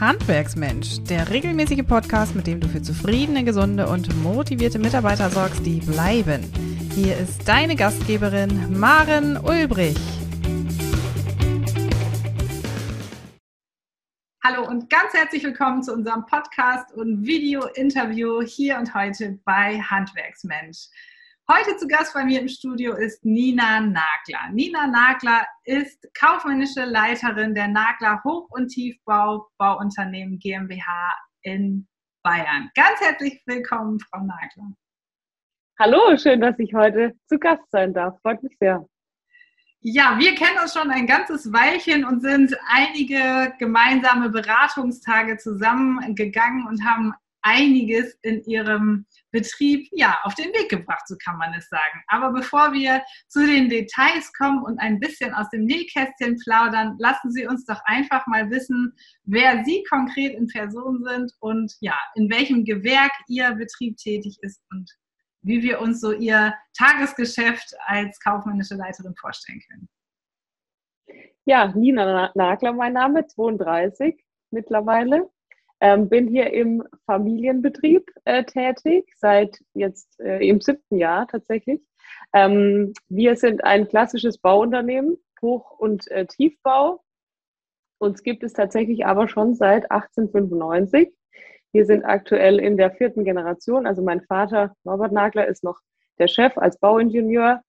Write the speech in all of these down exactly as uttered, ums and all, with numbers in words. Handwerksmensch, der regelmäßige Podcast, mit dem du für zufriedene, gesunde und motivierte Mitarbeiter sorgst, die bleiben. Hier ist deine Gastgeberin Maren Ulbrich. Hallo und ganz herzlich willkommen zu unserem Podcast und Video-Interview hier und heute bei Handwerksmensch. Heute zu Gast bei mir im Studio ist Nina Nagler. Nina Nagler ist kaufmännische Leiterin der Nagler Hoch- und Tiefbau-Bauunternehmen GmbH in Bayern. Ganz herzlich willkommen, Frau Nagler. Hallo, schön, dass ich heute zu Gast sein darf. Freut mich sehr. Ja, wir kennen uns schon ein ganzes Weilchen und sind einige gemeinsame Beratungstage zusammengegangen und haben einiges in ihrem Betrieb ja, auf den Weg gebracht, so kann man es sagen. Aber bevor wir zu den Details kommen und ein bisschen aus dem Nähkästchen plaudern, lassen Sie uns doch einfach mal wissen, wer Sie konkret in Person sind und ja, in welchem Gewerk Ihr Betrieb tätig ist und wie wir uns so Ihr Tagesgeschäft als kaufmännische Leiterin vorstellen können. Ja, Nina Nagler, mein Name, zweiunddreißig mittlerweile. Ähm, bin hier im Familienbetrieb äh, tätig, seit jetzt äh, im siebten Jahr tatsächlich. Ähm, wir sind ein klassisches Bauunternehmen, Hoch- und äh, Tiefbau. Uns gibt es tatsächlich aber schon seit achtzehnhundertfünfundneunzig. Wir sind aktuell in der vierten Generation. Also mein Vater, Norbert Nagler, ist noch der Chef als Bauingenieur.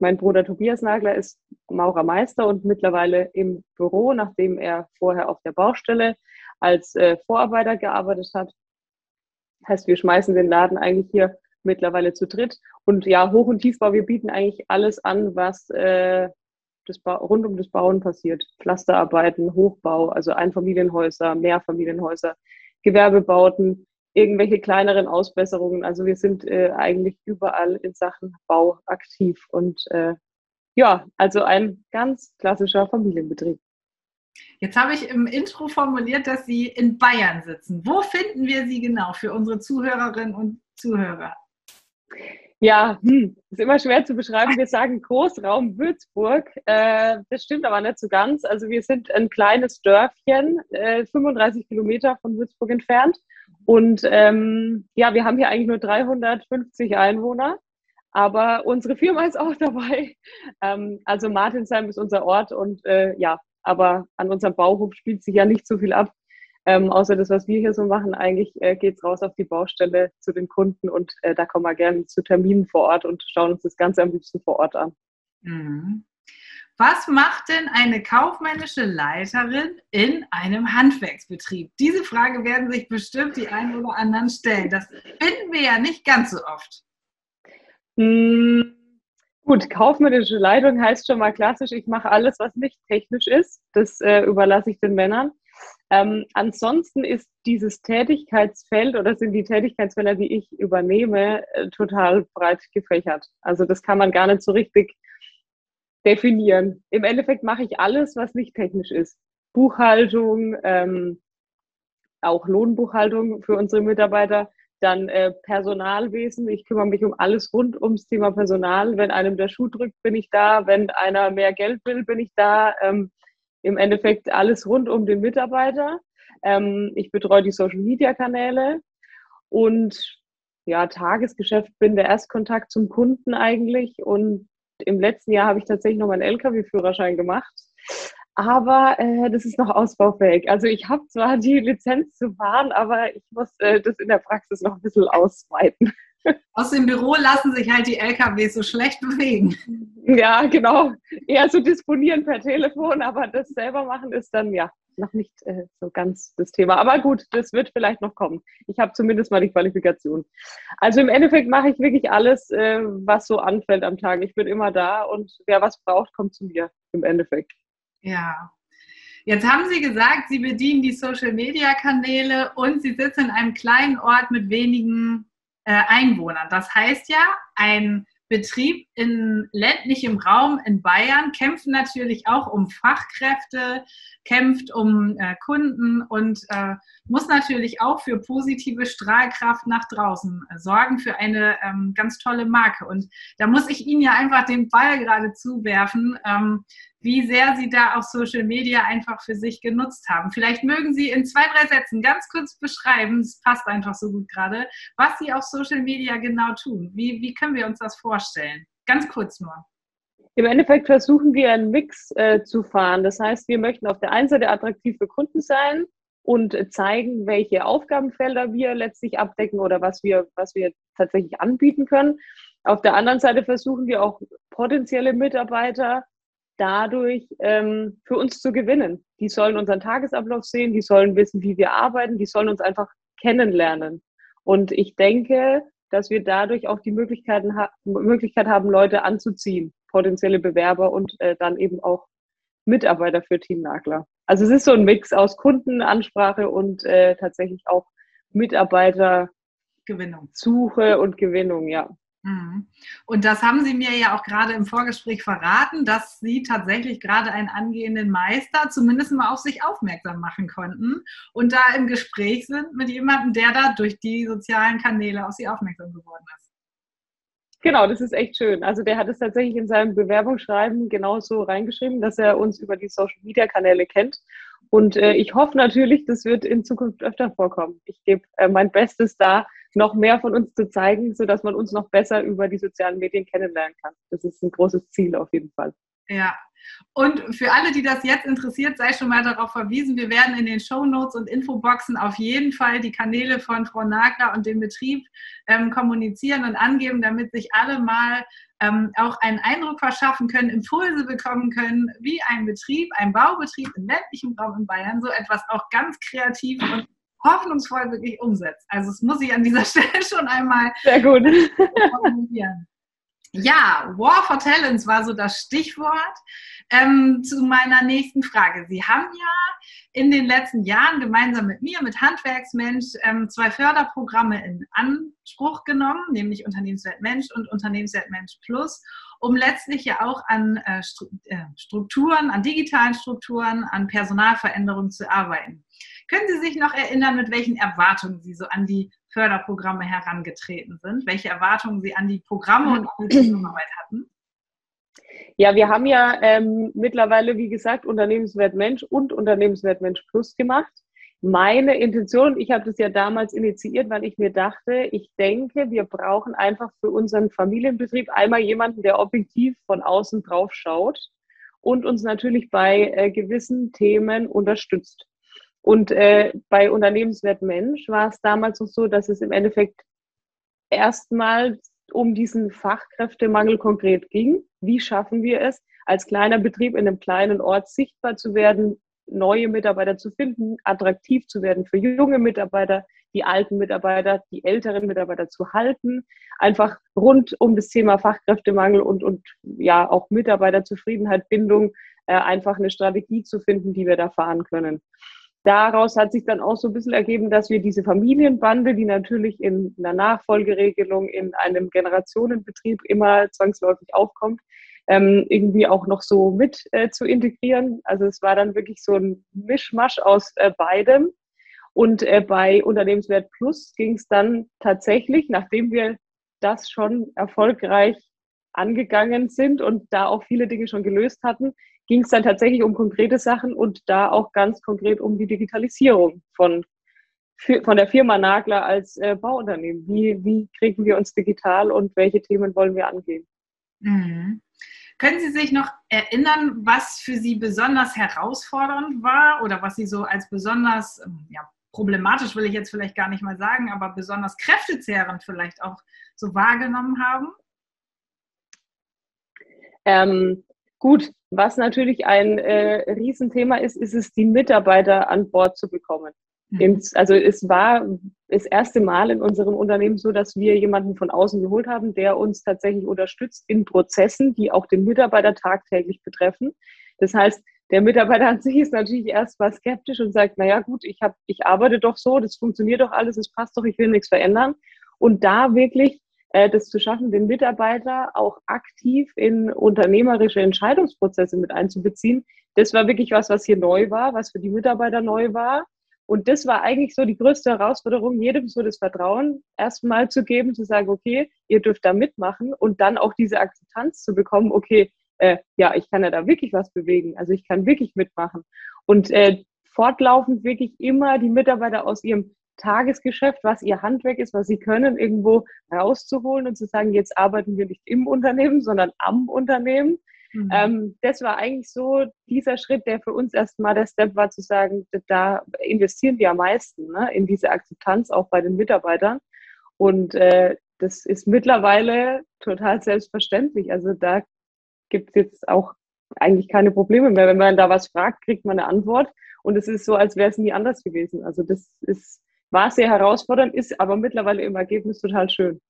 Mein Bruder Tobias Nagler ist Maurermeister und mittlerweile im Büro, nachdem er vorher auf der Baustelle als äh, Vorarbeiter gearbeitet hat. Heißt, wir schmeißen den Laden eigentlich hier mittlerweile zu dritt. Und ja, Hoch- und Tiefbau, wir bieten eigentlich alles an, was äh, das ba- rund um das Bauen passiert. Pflasterarbeiten, Hochbau, also Einfamilienhäuser, Mehrfamilienhäuser, Gewerbebauten, irgendwelche kleineren Ausbesserungen. Also wir sind äh, eigentlich überall in Sachen Bau aktiv. Und äh, ja, also ein ganz klassischer Familienbetrieb. Jetzt habe ich im Intro formuliert, dass Sie in Bayern sitzen. Wo finden wir Sie genau für unsere Zuhörerinnen und Zuhörer? Ja, hm, ist immer schwer zu beschreiben. Wir sagen Großraum Würzburg. Äh, das stimmt aber nicht so ganz. Also wir sind ein kleines Dörfchen, äh, fünfunddreißig Kilometer von Würzburg entfernt. Und ähm, ja, wir haben hier eigentlich nur dreihundertfünfzig Einwohner. Aber unsere Firma ist auch dabei. Ähm, also Martinsheim ist unser Ort und äh, ja, aber an unserem Bauhof spielt sich ja nicht so viel ab. Ähm, außer das, was wir hier so machen, eigentlich äh, geht es raus auf die Baustelle zu den Kunden und äh, da kommen wir gerne zu Terminen vor Ort und schauen uns das Ganze am liebsten vor Ort an. Mhm. Was macht denn eine kaufmännische Leiterin in einem Handwerksbetrieb? Diese Frage werden sich bestimmt die einen oder anderen stellen. Das finden wir ja nicht ganz so oft. Mhm. Gut, kaufmännische Leitung heißt schon mal klassisch, ich mache alles, was nicht technisch ist. Das äh, überlasse ich den Männern. Ähm, ansonsten ist dieses Tätigkeitsfeld oder sind die Tätigkeitsfelder, die ich übernehme, äh, total breit gefächert. Also das kann man gar nicht so richtig definieren. Im Endeffekt mache ich alles, was nicht technisch ist. Buchhaltung, ähm, auch Lohnbuchhaltung für unsere Mitarbeiter. Dann äh, Personalwesen, ich kümmere mich um alles rund ums Thema Personal. Wenn einem der Schuh drückt, bin ich da. Wenn einer mehr Geld will, bin ich da. Ähm, im Endeffekt alles rund um den Mitarbeiter. Ähm, ich betreue die Social-Media-Kanäle und ja, Tagesgeschäft bin der Erstkontakt zum Kunden eigentlich. Und im letzten Jahr habe ich tatsächlich noch meinen L K W-Führerschein gemacht. Aber äh, das ist noch ausbaufähig. Also ich habe zwar die Lizenz zu fahren, aber ich muss äh, das in der Praxis noch ein bisschen ausweiten. Aus dem Büro lassen sich halt die L K W so schlecht bewegen. Ja, genau. Eher so disponieren per Telefon, aber das selber machen ist dann ja noch nicht äh, so ganz das Thema. Aber gut, das wird vielleicht noch kommen. Ich habe zumindest mal die Qualifikation. Also im Endeffekt mache ich wirklich alles, äh, was so anfällt am Tag. Ich bin immer da und wer was braucht, kommt zu mir im Endeffekt. Ja, jetzt haben Sie gesagt, Sie bedienen die Social-Media-Kanäle und Sie sitzen in einem kleinen Ort mit wenigen äh, Einwohnern. Das heißt ja, ein Betrieb in ländlichem Raum in Bayern kämpft natürlich auch um Fachkräfte, kämpft um äh, Kunden und äh, muss natürlich auch für positive Strahlkraft nach draußen äh, sorgen, für eine ähm, ganz tolle Marke. Und da muss ich Ihnen ja einfach den Ball gerade zuwerfen. Ähm, wie sehr Sie da auch Social Media einfach für sich genutzt haben. Vielleicht mögen Sie in zwei, drei Sätzen ganz kurz beschreiben, es passt einfach so gut gerade, was Sie auf Social Media genau tun. Wie, wie können wir uns das vorstellen? Ganz kurz nur. Im Endeffekt versuchen wir einen Mix äh, zu fahren. Das heißt, wir möchten auf der einen Seite attraktiv für Kunden sein und zeigen, welche Aufgabenfelder wir letztlich abdecken oder was wir, was wir tatsächlich anbieten können. Auf der anderen Seite versuchen wir auch potenzielle Mitarbeiter dadurch ähm, für uns zu gewinnen. Die sollen unseren Tagesablauf sehen, die sollen wissen, wie wir arbeiten, die sollen uns einfach kennenlernen. Und ich denke, dass wir dadurch auch die Möglichkeiten ha- Möglichkeit haben, Leute anzuziehen, potenzielle Bewerber und äh, dann eben auch Mitarbeiter für Team Nagler. Also es ist so ein Mix aus Kundenansprache und äh, tatsächlich auch Mitarbeitersuche und Gewinnung, ja. Und das haben Sie mir ja auch gerade im Vorgespräch verraten, dass Sie tatsächlich gerade einen angehenden Meister zumindest mal auf sich aufmerksam machen konnten und da im Gespräch sind mit jemandem, der da durch die sozialen Kanäle auf Sie aufmerksam geworden ist. Genau, das ist echt schön. Also der hat es tatsächlich in seinem Bewerbungsschreiben genauso reingeschrieben, dass er uns über die Social-Media-Kanäle kennt. Und äh, ich hoffe natürlich, das wird in Zukunft öfter vorkommen. Ich gebe äh, mein Bestes da, noch mehr von uns zu zeigen, sodass man uns noch besser über die sozialen Medien kennenlernen kann. Das ist ein großes Ziel auf jeden Fall. Ja, und für alle, die das jetzt interessiert, sei schon mal darauf verwiesen, wir werden in den Shownotes und Infoboxen auf jeden Fall die Kanäle von Frau Nagler und dem Betrieb ähm, kommunizieren und angeben, damit sich alle mal ähm, auch einen Eindruck verschaffen können, Impulse bekommen können, wie ein Betrieb, ein Baubetrieb im ländlichen Raum in Bayern so etwas auch ganz kreativ und hoffnungsvoll wirklich umsetzt. Also es muss ich an dieser Stelle schon einmal sehr gut formulieren. Ja, War for Talents war so das Stichwort. Ähm, zu meiner nächsten Frage. Sie haben ja in den letzten Jahren gemeinsam mit mir, mit Handwerksmensch, ähm, zwei Förderprogramme in Anspruch genommen, nämlich Unternehmenswertmensch und Unternehmenswertmensch Plus, um letztlich ja auch an äh, Strukturen, an digitalen Strukturen, an Personalveränderungen zu arbeiten. Können Sie sich noch erinnern, mit welchen Erwartungen Sie so an die Förderprogramme herangetreten sind? Welche Erwartungen Sie an die Programme und an die Zusammenarbeit hatten? Ja, wir haben ja ähm, mittlerweile, wie gesagt, Unternehmenswertmensch und Unternehmenswertmensch Plus gemacht. Meine Intention, ich habe das ja damals initiiert, weil ich mir dachte, ich denke, wir brauchen einfach für unseren Familienbetrieb einmal jemanden, der objektiv von außen drauf schaut und uns natürlich bei äh, gewissen Themen unterstützt. Und äh, bei Unternehmenswertmensch war es damals noch so, dass es im Endeffekt erstmal um diesen Fachkräftemangel konkret ging. Wie schaffen wir es, als kleiner Betrieb in einem kleinen Ort sichtbar zu werden, neue Mitarbeiter zu finden, attraktiv zu werden für junge Mitarbeiter, die alten Mitarbeiter, die älteren Mitarbeiter zu halten. Einfach rund um das Thema Fachkräftemangel und, und ja auch Mitarbeiterzufriedenheit, Bindung, äh, einfach eine Strategie zu finden, die wir da fahren können. Daraus hat sich dann auch so ein bisschen ergeben, dass wir diese Familienbande, die natürlich in einer Nachfolgeregelung, in einem Generationenbetrieb immer zwangsläufig aufkommt, irgendwie auch noch so mit zu integrieren. Also es war dann wirklich so ein Mischmasch aus beidem. Und bei Unternehmenswert Plus ging es dann tatsächlich, nachdem wir das schon erfolgreich angegangen sind und da auch viele Dinge schon gelöst hatten, ging es dann tatsächlich um konkrete Sachen und da auch ganz konkret um die Digitalisierung von, von der Firma Nagler als äh, Bauunternehmen. Wie, wie kriegen wir uns digital und welche Themen wollen wir angehen? Mhm. Können Sie sich noch erinnern, was für Sie besonders herausfordernd war oder was Sie so als besonders, ja, problematisch will ich jetzt vielleicht gar nicht mal sagen, aber besonders kräftezehrend vielleicht auch so wahrgenommen haben? Ähm, gut. Was natürlich ein äh, Riesenthema ist, ist es, die Mitarbeiter an Bord zu bekommen. Ins, also es war das erste Mal in unserem Unternehmen so, dass wir jemanden von außen geholt haben, der uns tatsächlich unterstützt in Prozessen, die auch den Mitarbeiter tagtäglich betreffen. Das heißt, der Mitarbeiter an sich ist natürlich erst mal skeptisch und sagt, naja gut, ich, hab, ich arbeite doch so, das funktioniert doch alles, es passt doch, ich will nichts verändern. Und da wirklich das zu schaffen, den Mitarbeiter auch aktiv in unternehmerische Entscheidungsprozesse mit einzubeziehen, das war wirklich was, was hier neu war, was für die Mitarbeiter neu war. Und das war eigentlich so die größte Herausforderung, jedem so das Vertrauen erstmal zu geben, zu sagen, okay, ihr dürft da mitmachen und dann auch diese Akzeptanz zu bekommen, okay, äh, ja, ich kann ja da wirklich was bewegen, also ich kann wirklich mitmachen. Und äh, fortlaufend wirklich immer die Mitarbeiter aus ihrem Tagesgeschäft, was ihr Handwerk ist, was sie können, irgendwo rauszuholen und zu sagen, jetzt arbeiten wir nicht im Unternehmen, sondern am Unternehmen. Mhm. Ähm, das war eigentlich so dieser Schritt, der für uns erstmal der Step war, zu sagen, da investieren wir am meisten, ne, in diese Akzeptanz auch bei den Mitarbeitern. Und äh, das ist mittlerweile total selbstverständlich. Also da gibt es jetzt auch eigentlich keine Probleme mehr. Wenn man da was fragt, kriegt man eine Antwort. Und es ist so, als wäre es nie anders gewesen. Also das ist, war sehr herausfordernd, ist aber mittlerweile im Ergebnis total schön.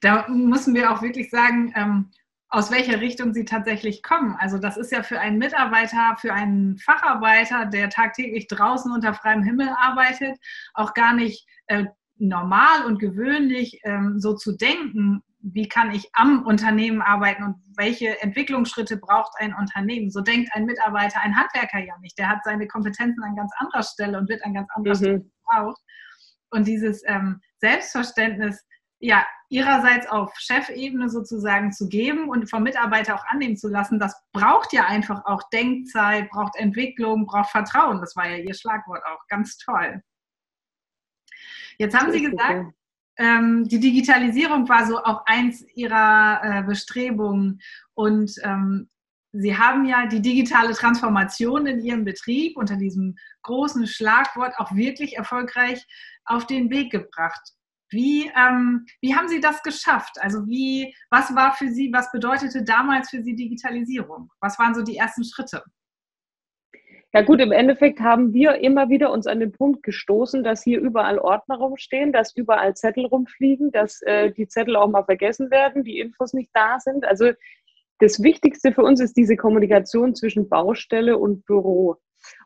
Da müssen wir auch wirklich sagen, ähm aus welcher Richtung sie tatsächlich kommen. Also das ist ja für einen Mitarbeiter, für einen Facharbeiter, der tagtäglich draußen unter freiem Himmel arbeitet, auch gar nicht äh, normal und gewöhnlich ähm, so zu denken, wie kann ich am Unternehmen arbeiten und welche Entwicklungsschritte braucht ein Unternehmen. So denkt ein Mitarbeiter, ein Handwerker ja nicht. Der hat seine Kompetenzen an ganz anderer Stelle und wird an ganz anderer mhm. Stelle gebraucht. Und dieses ähm, Selbstverständnis, ja, ihrerseits auf Chefebene sozusagen zu geben und vom Mitarbeiter auch annehmen zu lassen, das braucht ja einfach auch Denkzeit, braucht Entwicklung, braucht Vertrauen. Das war ja Ihr Schlagwort auch. Ganz toll. Jetzt haben Sie gesagt, ähm, die Digitalisierung war so auch eins Ihrer äh, Bestrebungen und ähm, Sie haben ja die digitale Transformation in Ihrem Betrieb unter diesem großen Schlagwort auch wirklich erfolgreich auf den Weg gebracht. Wie, ähm, wie haben Sie das geschafft? Also wie, was war für Sie, was bedeutete damals für Sie Digitalisierung? Was waren so die ersten Schritte? Ja gut, im Endeffekt haben wir immer wieder uns an den Punkt gestoßen, dass hier überall Ordner rumstehen, dass überall Zettel rumfliegen, dass äh, die Zettel auch mal vergessen werden, die Infos nicht da sind. Also das Wichtigste für uns ist diese Kommunikation zwischen Baustelle und Büro.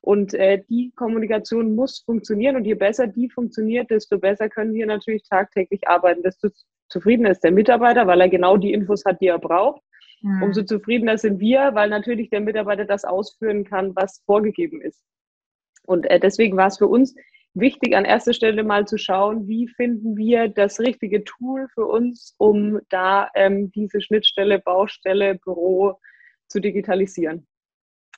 Und äh, die Kommunikation muss funktionieren und je besser die funktioniert, desto besser können wir natürlich tagtäglich arbeiten. Desto zufriedener ist der Mitarbeiter, weil er genau die Infos hat, die er braucht. Mhm. Umso zufriedener sind wir, weil natürlich der Mitarbeiter das ausführen kann, was vorgegeben ist. Und äh, deswegen war es für uns wichtig, an erster Stelle mal zu schauen, wie finden wir das richtige Tool für uns, um da ähm, diese Schnittstelle, Baustelle, Büro zu digitalisieren.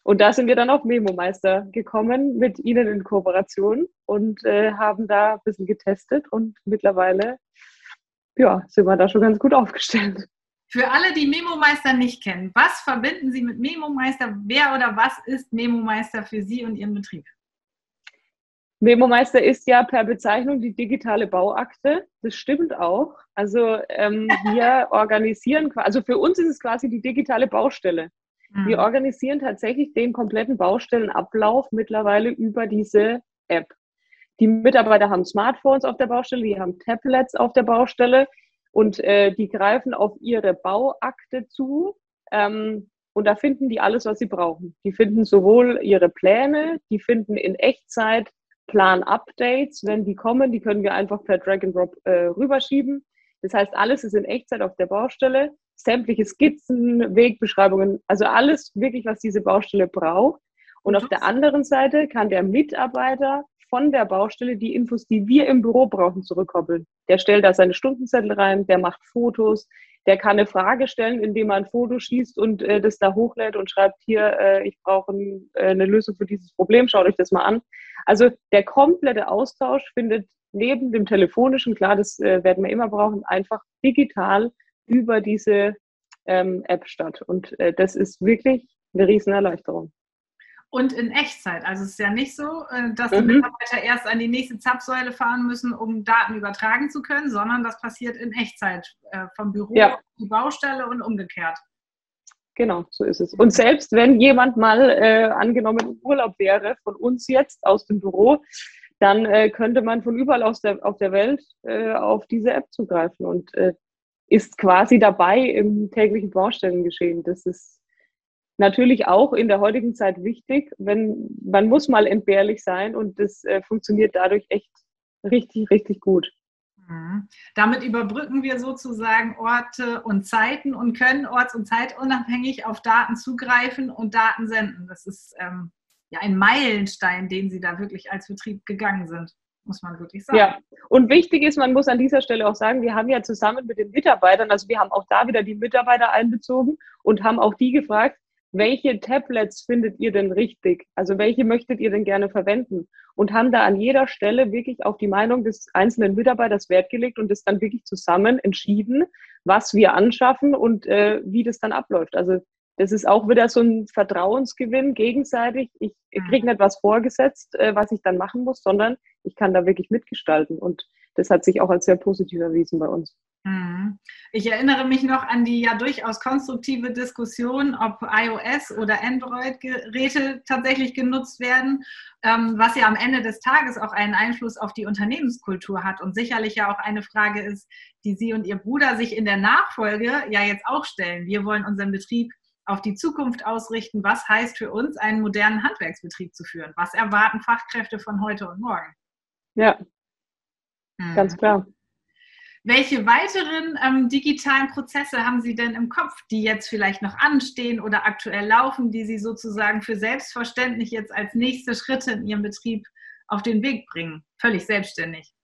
Und da sind wir dann auf MemoMeister gekommen, mit Ihnen in Kooperation und äh, haben da ein bisschen getestet und mittlerweile ja, sind wir da schon ganz gut aufgestellt. Für alle, die MemoMeister nicht kennen, was verbinden Sie mit MemoMeister? Wer oder was ist MemoMeister für Sie und Ihren Betrieb? MemoMeister ist ja per Bezeichnung die digitale Bauakte. Das stimmt auch. Also ähm, wir organisieren, also für uns ist es quasi die digitale Baustelle. Wir organisieren tatsächlich den kompletten Baustellenablauf mittlerweile über diese App. Die Mitarbeiter haben Smartphones auf der Baustelle, die haben Tablets auf der Baustelle und äh, die greifen auf ihre Bauakte zu ähm, und da finden die alles, was sie brauchen. Die finden sowohl ihre Pläne, die finden in Echtzeit Plan-Updates, wenn die kommen, die können wir einfach per Drag-and-Drop äh, rüberschieben. Das heißt, alles ist in Echtzeit auf der Baustelle. Sämtliche Skizzen, Wegbeschreibungen, also alles wirklich, was diese Baustelle braucht. Und auf der anderen Seite kann der Mitarbeiter von der Baustelle die Infos, die wir im Büro brauchen, zurückkoppeln. Der stellt da seine Stundenzettel rein, der macht Fotos, der kann eine Frage stellen, indem er ein Foto schießt und äh, das da hochlädt und schreibt, hier, äh, ich brauche ein, äh, eine Lösung für dieses Problem, schaut euch das mal an. Also der komplette Austausch findet neben dem telefonischen, klar, das äh, werden wir immer brauchen, einfach digital über diese ähm, App statt. Und äh, das ist wirklich eine riesen Erleichterung. Und in Echtzeit. Also es ist ja nicht so, äh, dass mhm. die Mitarbeiter erst an die nächste Zapfsäule fahren müssen, um Daten übertragen zu können, sondern das passiert in Echtzeit. Äh, vom Büro ja. auf die Baustelle und umgekehrt. Genau, so ist es. Und selbst wenn jemand mal äh, angenommen im Urlaub wäre, von uns jetzt aus dem Büro, dann äh, könnte man von überall aus der, auf der Welt äh, auf diese App zugreifen und äh, ist quasi dabei im täglichen Baustellengeschehen. Das ist natürlich auch in der heutigen Zeit wichtig, wenn man muss mal entbehrlich sein und das äh, funktioniert dadurch echt richtig, richtig gut. Mhm. Damit überbrücken wir sozusagen Orte und Zeiten und können orts- und zeitunabhängig auf Daten zugreifen und Daten senden. Das ist ähm, ja ein Meilenstein, den Sie da wirklich als Betrieb gegangen sind. muss man wirklich sagen. Ja, und wichtig ist, man muss an dieser Stelle auch sagen, wir haben ja zusammen mit den Mitarbeitern, also wir haben auch da wieder die Mitarbeiter einbezogen und haben auch die gefragt, welche Tablets findet ihr denn richtig? Also welche möchtet ihr denn gerne verwenden? Und haben da an jeder Stelle wirklich auf die Meinung des einzelnen Mitarbeiters Wert gelegt und das dann wirklich zusammen entschieden, was wir anschaffen und äh, wie das dann abläuft. Also das ist auch wieder so ein Vertrauensgewinn gegenseitig. Ich kriege nicht was vorgesetzt, äh, was ich dann machen muss, sondern ich kann da wirklich mitgestalten. Und das hat sich auch als sehr positiv erwiesen bei uns. Ich erinnere mich noch an die ja durchaus konstruktive Diskussion, ob iOS oder Android-Geräte tatsächlich genutzt werden, was ja am Ende des Tages auch einen Einfluss auf die Unternehmenskultur hat und sicherlich ja auch eine Frage ist, die Sie und Ihr Bruder sich in der Nachfolge ja jetzt auch stellen. Wir wollen unseren Betrieb auf die Zukunft ausrichten. Was heißt für uns, einen modernen Handwerksbetrieb zu führen? Was erwarten Fachkräfte von heute und morgen? Ja, hm. ganz klar. Welche weiteren ähm, digitalen Prozesse haben Sie denn im Kopf, die jetzt vielleicht noch anstehen oder aktuell laufen, die Sie sozusagen für selbstverständlich jetzt als nächste Schritte in Ihrem Betrieb auf den Weg bringen, völlig selbstständig?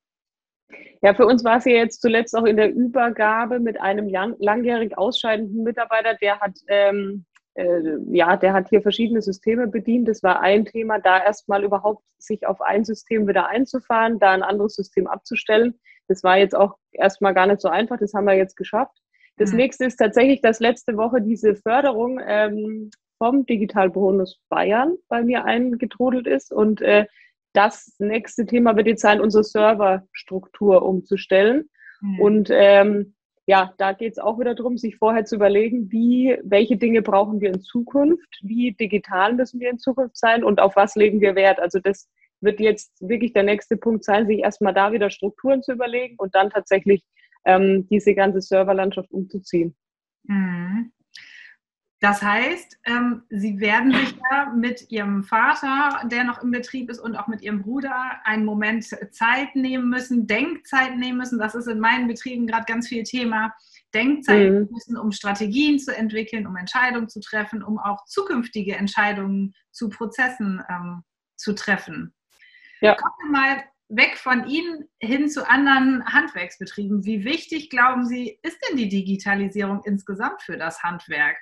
Ja, für uns war es ja jetzt zuletzt auch in der Übergabe mit einem lang- langjährig ausscheidenden Mitarbeiter, der hat, ähm, äh, ja, der hat hier verschiedene Systeme bedient. Das war ein Thema, da erstmal überhaupt sich auf ein System wieder einzufahren, da ein anderes System abzustellen. Das war jetzt auch erstmal gar nicht so einfach, das haben wir jetzt geschafft. Das mhm. nächste ist tatsächlich, dass letzte Woche diese Förderung ähm, vom Digitalbonus Bayern bei mir eingetrudelt ist. Und äh, das nächste Thema wird jetzt sein, unsere Serverstruktur umzustellen. Mhm. Und ähm, ja, da geht es auch wieder darum, sich vorher zu überlegen, wie, welche Dinge brauchen wir in Zukunft, wie digital müssen wir in Zukunft sein und auf was legen wir Wert. Also das wird jetzt wirklich der nächste Punkt sein, sich erstmal da wieder Strukturen zu überlegen und dann tatsächlich ähm, diese ganze Serverlandschaft umzuziehen. Das heißt, ähm, Sie werden sich ja mit Ihrem Vater, der noch im Betrieb ist, und auch mit Ihrem Bruder einen Moment Zeit nehmen müssen, Denkzeit nehmen müssen. Das ist in meinen Betrieben gerade ganz viel Thema. Denkzeit mhm. müssen, um Strategien zu entwickeln, um Entscheidungen zu treffen, um auch zukünftige Entscheidungen zu Prozessen ähm, zu treffen. Ja. Kommen wir mal weg von Ihnen hin zu anderen Handwerksbetrieben. Wie wichtig, glauben Sie, ist denn die Digitalisierung insgesamt für das Handwerk?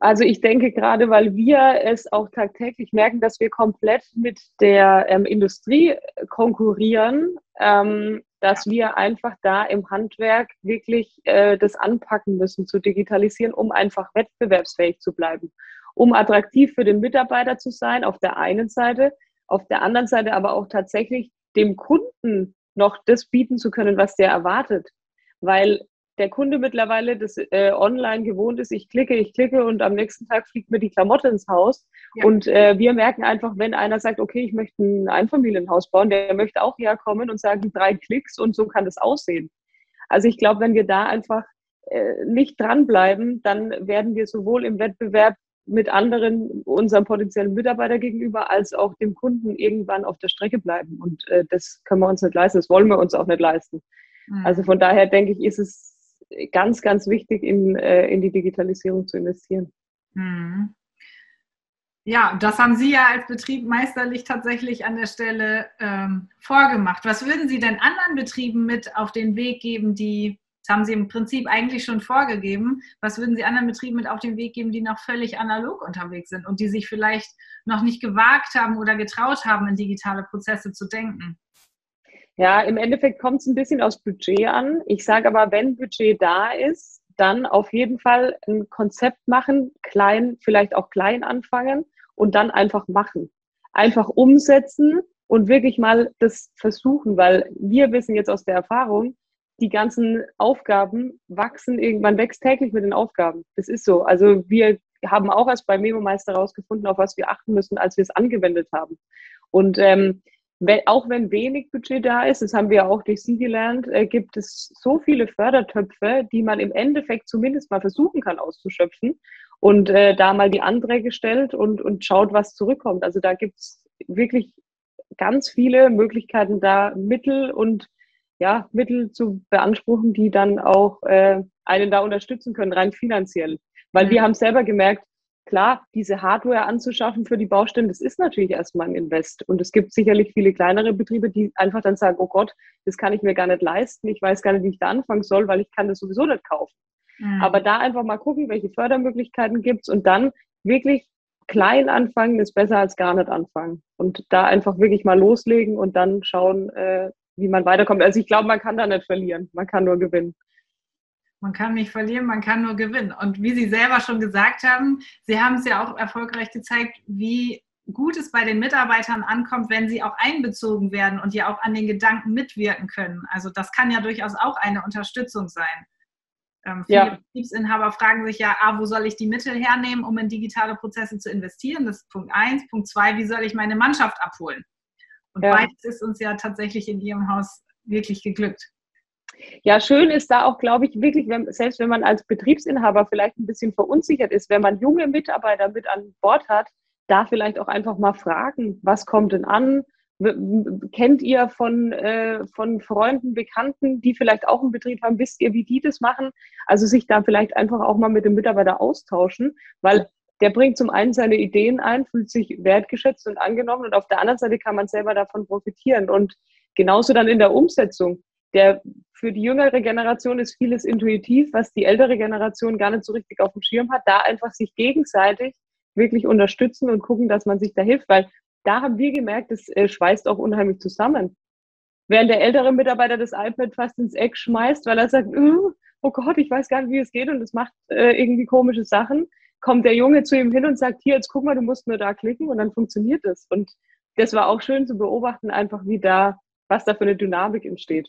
Also ich denke gerade, weil wir es auch tagtäglich merken, dass wir komplett mit der ähm, Industrie konkurrieren, ähm, dass wir einfach da im Handwerk wirklich äh, das anpacken müssen, zu digitalisieren, um einfach wettbewerbsfähig zu bleiben, um attraktiv für den Mitarbeiter zu sein, auf der einen Seite, auf der anderen Seite aber auch tatsächlich dem Kunden noch das bieten zu können, was der erwartet. Weil der Kunde mittlerweile das äh, online gewohnt ist, ich klicke, ich klicke und am nächsten Tag fliegt mir die Klamotte ins Haus. Ja. Und äh, wir merken einfach, wenn einer sagt, okay, ich möchte ein Einfamilienhaus bauen, der möchte auch herkommen und sagen, drei Klicks und so kann das aussehen. Also ich glaube, wenn wir da einfach äh, nicht dranbleiben, dann werden wir sowohl im Wettbewerb mit anderen, unserem potenziellen Mitarbeiter gegenüber, als auch dem Kunden irgendwann auf der Strecke bleiben. Und äh, das können wir uns nicht leisten, das wollen wir uns auch nicht leisten. Mhm. Also von daher denke ich, ist es ganz, ganz wichtig, in, äh, in die Digitalisierung zu investieren. Mhm. Ja, das haben Sie ja als Betrieb meisterlich tatsächlich an der Stelle ähm, vorgemacht. Was würden Sie denn anderen Betrieben mit auf den Weg geben, die... Das haben Sie im Prinzip eigentlich schon vorgegeben. Was würden Sie anderen Betrieben mit auf den Weg geben, die noch völlig analog unterwegs sind und die sich vielleicht noch nicht gewagt haben oder getraut haben, in digitale Prozesse zu denken? Ja, im Endeffekt kommt es ein bisschen aufs Budget an. Ich sage aber, wenn Budget da ist, dann auf jeden Fall ein Konzept machen, klein, vielleicht auch klein anfangen und dann einfach machen. Einfach umsetzen und wirklich mal das versuchen, weil wir wissen jetzt aus der Erfahrung, die ganzen Aufgaben wachsen, irgendwann wächst täglich mit den Aufgaben. Das ist so. Also wir haben auch erst bei MemoMeister rausgefunden, auf was wir achten müssen, als wir es angewendet haben. Und ähm, wenn, auch wenn wenig Budget da ist, das haben wir auch durch Sie gelernt, äh, gibt es so viele Fördertöpfe, die man im Endeffekt zumindest mal versuchen kann auszuschöpfen und äh, da mal die Anträge stellt und, und schaut, was zurückkommt. Also da gibt es wirklich ganz viele Möglichkeiten, da Mittel und Ja, Mittel zu beanspruchen, die dann auch äh, einen da unterstützen können, rein finanziell. Weil mhm. wir haben selber gemerkt, Klar, diese Hardware anzuschaffen für die Baustellen, das ist natürlich erstmal ein Invest. Und es gibt sicherlich viele kleinere Betriebe, die einfach dann sagen, oh Gott, das kann ich mir gar nicht leisten. Ich weiß gar nicht, wie ich da anfangen soll, weil ich kann das sowieso nicht kaufen. Mhm. Aber da einfach mal gucken, welche Fördermöglichkeiten gibt es und dann wirklich klein anfangen ist besser als gar nicht anfangen. Und da einfach wirklich mal loslegen und dann schauen, äh, wie man weiterkommt. Also ich glaube, man kann da nicht verlieren, man kann nur gewinnen. Man kann nicht verlieren, man kann nur gewinnen. Und wie Sie selber schon gesagt haben, Sie haben es ja auch erfolgreich gezeigt, wie gut es bei den Mitarbeitern ankommt, wenn sie auch einbezogen werden und ja auch an den Gedanken mitwirken können. Also das kann ja durchaus auch eine Unterstützung sein. Ähm, viele ja. Betriebsinhaber fragen sich ja, ah, wo soll ich die Mittel hernehmen, um in digitale Prozesse zu investieren? Das ist Punkt eins. Punkt zwei, wie soll ich meine Mannschaft abholen? Und ja. beides ist uns ja tatsächlich in Ihrem Haus wirklich geglückt. Ja, schön ist da auch, glaube ich, wirklich, wenn, selbst wenn man als Betriebsinhaber vielleicht ein bisschen verunsichert ist, wenn man junge Mitarbeiter mit an Bord hat, da vielleicht auch einfach mal fragen, was kommt denn an? Kennt ihr von, äh, von Freunden, Bekannten, die vielleicht auch einen Betrieb haben, wisst ihr, wie die das machen? Also sich da vielleicht einfach auch mal mit dem Mitarbeiter austauschen, weil der bringt zum einen seine Ideen ein, fühlt sich wertgeschätzt und angenommen und auf der anderen Seite kann man selber davon profitieren und genauso dann in der Umsetzung. Der, für die jüngere Generation ist vieles intuitiv, was die ältere Generation gar nicht so richtig auf dem Schirm hat, da einfach sich gegenseitig wirklich unterstützen und gucken, dass man sich da hilft, weil da haben wir gemerkt, das äh, schweißt auch unheimlich zusammen. Während der ältere Mitarbeiter das iPad fast ins Eck schmeißt, weil er sagt, oh Gott, ich weiß gar nicht, wie es geht und es macht äh, irgendwie komische Sachen, kommt der Junge zu ihm hin und sagt, hier, jetzt guck mal, du musst nur da klicken und dann funktioniert es. Und das war auch schön zu beobachten, einfach wie da, was da für eine Dynamik entsteht.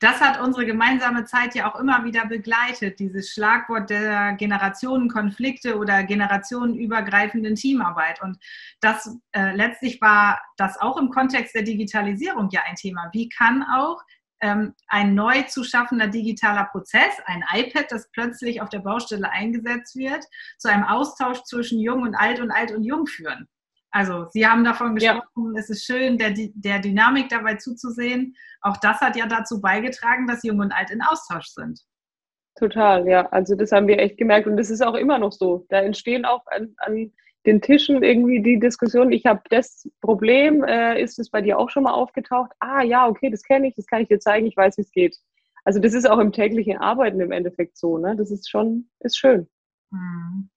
Das hat unsere gemeinsame Zeit ja auch immer wieder begleitet, dieses Schlagwort der Generationenkonflikte oder generationenübergreifenden Teamarbeit. Und das äh, letztlich war das auch im Kontext der Digitalisierung ja ein Thema. Wie kann auch ähm, ein neu zu schaffender digitaler Prozess, ein iPad, das plötzlich auf der Baustelle eingesetzt wird, zu einem Austausch zwischen Jung und Alt und Alt und Jung führen? Also Sie haben davon gesprochen, ja. Es ist schön, der, der Dynamik dabei zuzusehen. Auch das hat ja dazu beigetragen, dass Jung und Alt in Austausch sind. Total, ja. Also das haben wir echt gemerkt und das ist auch immer noch so. Da entstehen auch an, an den Tischen irgendwie die Diskussionen, ich habe das Problem, äh, ist es bei dir auch schon mal aufgetaucht? Ah ja, okay, das kenne ich, das kann ich dir zeigen, ich weiß, wie es geht. Also das ist auch im täglichen Arbeiten im Endeffekt so, ne? Das ist schon, ist schön. Hm.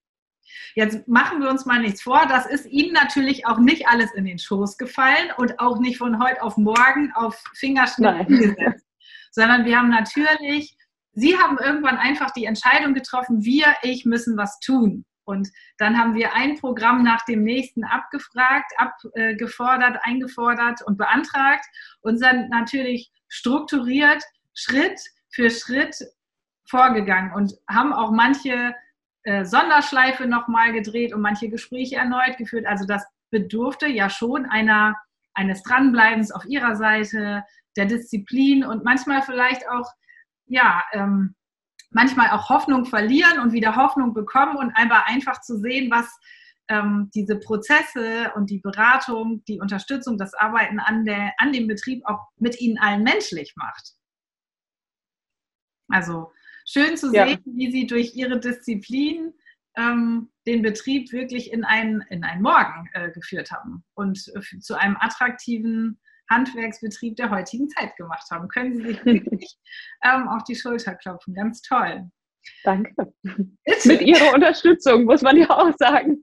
Jetzt machen wir uns mal nichts vor, das ist Ihnen natürlich auch nicht alles in den Schoß gefallen und auch nicht von heute auf morgen auf Fingerschnitt umgesetzt, sondern wir haben natürlich, Sie haben irgendwann einfach die Entscheidung getroffen, wir, ich müssen was tun. Und dann haben wir ein Programm nach dem nächsten abgefragt, abgefordert, eingefordert und beantragt und dann natürlich strukturiert Schritt für Schritt vorgegangen und haben auch manche Sonderschleife nochmal gedreht und manche Gespräche erneut geführt. Also das bedurfte ja schon einer, eines Dranbleibens auf Ihrer Seite, der Disziplin und manchmal vielleicht auch, ja, ähm, manchmal auch Hoffnung verlieren und wieder Hoffnung bekommen und einfach einfach zu sehen, was ähm, diese Prozesse und die Beratung, die Unterstützung, das Arbeiten an, der, an dem Betrieb auch mit Ihnen allen menschlich macht. Also schön zu sehen, ja. wie Sie durch Ihre Disziplin ähm, den Betrieb wirklich in einen, in einen Morgen äh, geführt haben und äh, zu einem attraktiven Handwerksbetrieb der heutigen Zeit gemacht haben. Können Sie sich wirklich ähm, auf die Schulter klopfen. Ganz toll. Danke. Bitte. Mit Ihrer Unterstützung, muss man ja auch sagen.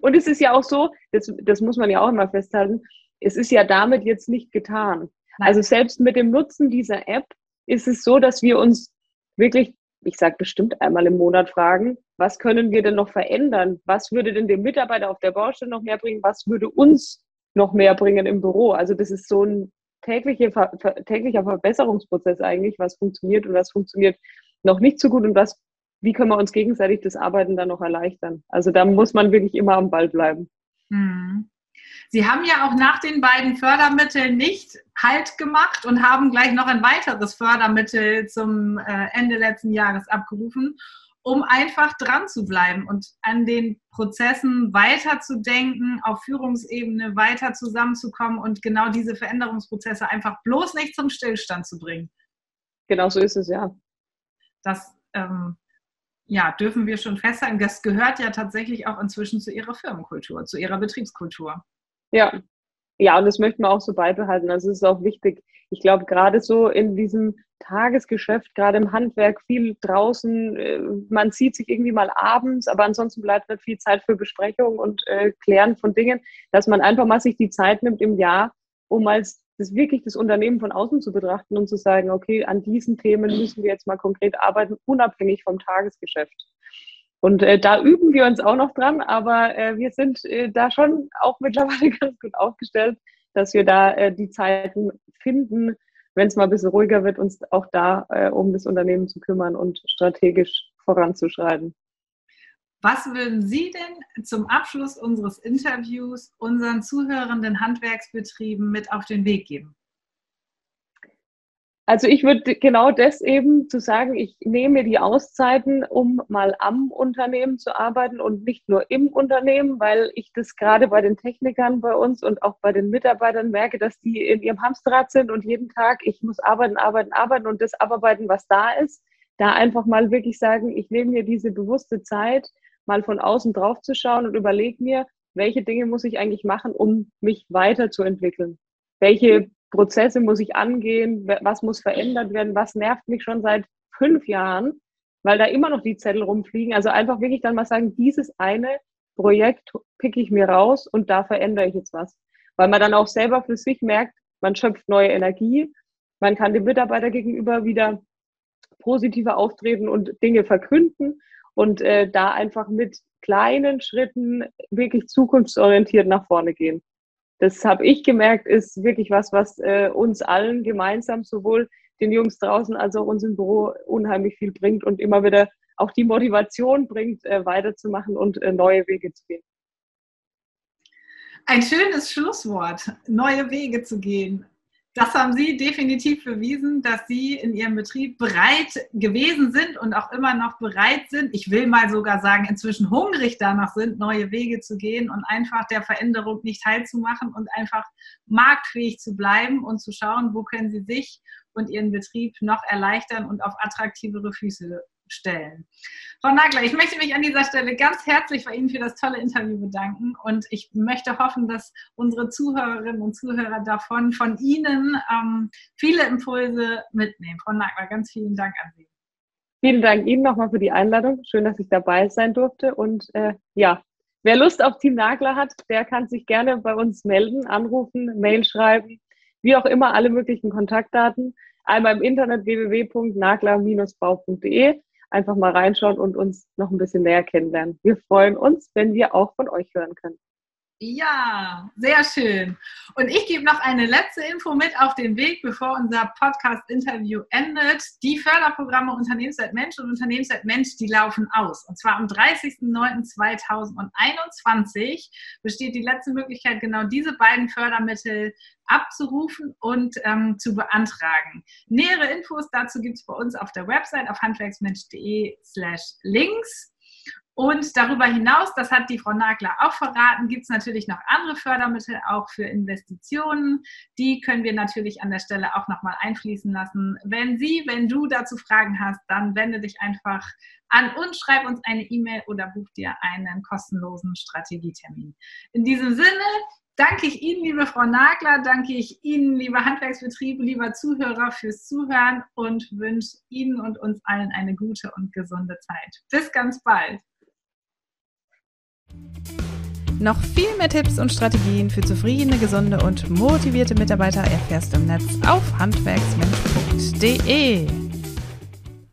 Und es ist ja auch so, das, das muss man ja auch immer festhalten, es ist ja damit jetzt nicht getan. Nein. Also selbst mit dem Nutzen dieser App ist es so, dass wir uns wirklich, ich sage bestimmt einmal im Monat fragen, was können wir denn noch verändern? Was würde denn dem Mitarbeiter auf der Baustelle noch mehr bringen? Was würde uns noch mehr bringen im Büro? Also das ist so ein täglicher, täglicher Verbesserungsprozess eigentlich, was funktioniert und was funktioniert noch nicht so gut und was, wie können wir uns gegenseitig das Arbeiten dann noch erleichtern? Also da muss man wirklich immer am Ball bleiben. Mhm. Sie haben ja auch nach den beiden Fördermitteln nicht Halt gemacht und haben gleich noch ein weiteres Fördermittel zum Ende letzten Jahres abgerufen, um einfach dran zu bleiben und an den Prozessen weiterzudenken, auf Führungsebene weiter zusammenzukommen und genau diese Veränderungsprozesse einfach bloß nicht zum Stillstand zu bringen. Genau so ist es, ja. Das ähm, ja, dürfen wir schon festhalten, das gehört ja tatsächlich auch inzwischen zu Ihrer Firmenkultur, zu Ihrer Betriebskultur. Ja, ja, und das möchten wir auch so beibehalten. Also es ist auch wichtig. Ich glaube, gerade so in diesem Tagesgeschäft, gerade im Handwerk, viel draußen, man sieht sich irgendwie mal abends, aber ansonsten bleibt nicht viel Zeit für Besprechungen und äh, Klären von Dingen, dass man einfach mal sich die Zeit nimmt im Jahr, um als das wirklich das Unternehmen von außen zu betrachten und zu sagen, okay, an diesen Themen müssen wir jetzt mal konkret arbeiten, unabhängig vom Tagesgeschäft. Und äh, da üben wir uns auch noch dran, aber äh, wir sind äh, da schon auch mittlerweile ganz gut aufgestellt, dass wir da äh, die Zeiten finden, wenn es mal ein bisschen ruhiger wird, uns auch da äh, um das Unternehmen zu kümmern und strategisch voranzuschreiten. Was würden Sie denn zum Abschluss unseres Interviews unseren zuhörenden Handwerksbetrieben mit auf den Weg geben? Also ich würde genau das eben zu sagen, ich nehme die Auszeiten, um mal am Unternehmen zu arbeiten und nicht nur im Unternehmen, weil ich das gerade bei den Technikern bei uns und auch bei den Mitarbeitern merke, dass die in ihrem Hamsterrad sind und jeden Tag, ich muss arbeiten, arbeiten, arbeiten und das abarbeiten, was da ist. Da einfach mal wirklich sagen, ich nehme mir diese bewusste Zeit, mal von außen drauf zu schauen und überlege mir, welche Dinge muss ich eigentlich machen, um mich weiterzuentwickeln? Welche Prozesse muss ich angehen? Was muss verändert werden? Was nervt mich schon seit fünf Jahren? Weil da immer noch die Zettel rumfliegen. Also einfach wirklich dann mal sagen, dieses eine Projekt picke ich mir raus und da verändere ich jetzt was. Weil man dann auch selber für sich merkt, man schöpft neue Energie, man kann dem Mitarbeiter gegenüber wieder positiver auftreten und Dinge verkünden und äh, da einfach mit kleinen Schritten wirklich zukunftsorientiert nach vorne gehen. Das habe ich gemerkt, ist wirklich was, was äh, uns allen gemeinsam, sowohl den Jungs draußen als auch uns im Büro, unheimlich viel bringt und immer wieder auch die Motivation bringt, äh, weiterzumachen und äh, neue Wege zu gehen. Ein schönes Schlusswort, neue Wege zu gehen. Das haben Sie definitiv bewiesen, dass Sie in Ihrem Betrieb bereit gewesen sind und auch immer noch bereit sind. Ich will mal sogar sagen, inzwischen hungrig danach sind, neue Wege zu gehen und einfach der Veränderung nicht teilzumachen und einfach marktfähig zu bleiben und zu schauen, wo können Sie sich und Ihren Betrieb noch erleichtern und auf attraktivere Füße stellen. Frau Nagler, ich möchte mich an dieser Stelle ganz herzlich bei Ihnen für das tolle Interview bedanken und ich möchte hoffen, dass unsere Zuhörerinnen und Zuhörer davon von Ihnen ähm, viele Impulse mitnehmen. Frau Nagler, ganz vielen Dank an Sie. Vielen Dank Ihnen nochmal für die Einladung. Schön, dass ich dabei sein durfte und äh, ja, wer Lust auf Team Nagler hat, der kann sich gerne bei uns melden, anrufen, Mail schreiben, wie auch immer, alle möglichen Kontaktdaten. Einmal im Internet w w w punkt nagler bindestrich bau punkt de. Einfach mal reinschauen und uns noch ein bisschen näher kennenlernen. Wir freuen uns, wenn wir auch von euch hören können. Ja, sehr schön. Und ich gebe noch eine letzte Info mit auf den Weg, bevor unser Podcast-Interview endet. Die Förderprogramme Unternehmenswertmensch und Unternehmenswertmensch, die laufen aus. Und zwar am dreißigsten neunten zweitausendeinundzwanzig besteht die letzte Möglichkeit, genau diese beiden Fördermittel abzurufen und ähm, zu beantragen. Nähere Infos dazu gibt es bei uns auf der Website auf handwerksmensch punkt de slash links. Und darüber hinaus, das hat die Frau Nagler auch verraten, gibt es natürlich noch andere Fördermittel, auch für Investitionen. Die können wir natürlich an der Stelle auch nochmal einfließen lassen. Wenn Sie, wenn du dazu Fragen hast, dann wende dich einfach an uns, schreib uns eine E-Mail oder buch dir einen kostenlosen Strategietermin. In diesem Sinne danke ich Ihnen, liebe Frau Nagler, danke ich Ihnen, liebe Handwerksbetriebe, lieber Zuhörer, fürs Zuhören und wünsche Ihnen und uns allen eine gute und gesunde Zeit. Bis ganz bald. Noch viel mehr Tipps und Strategien für zufriedene, gesunde und motivierte Mitarbeiter erfährst du im Netz auf handwerksmensch punkt de.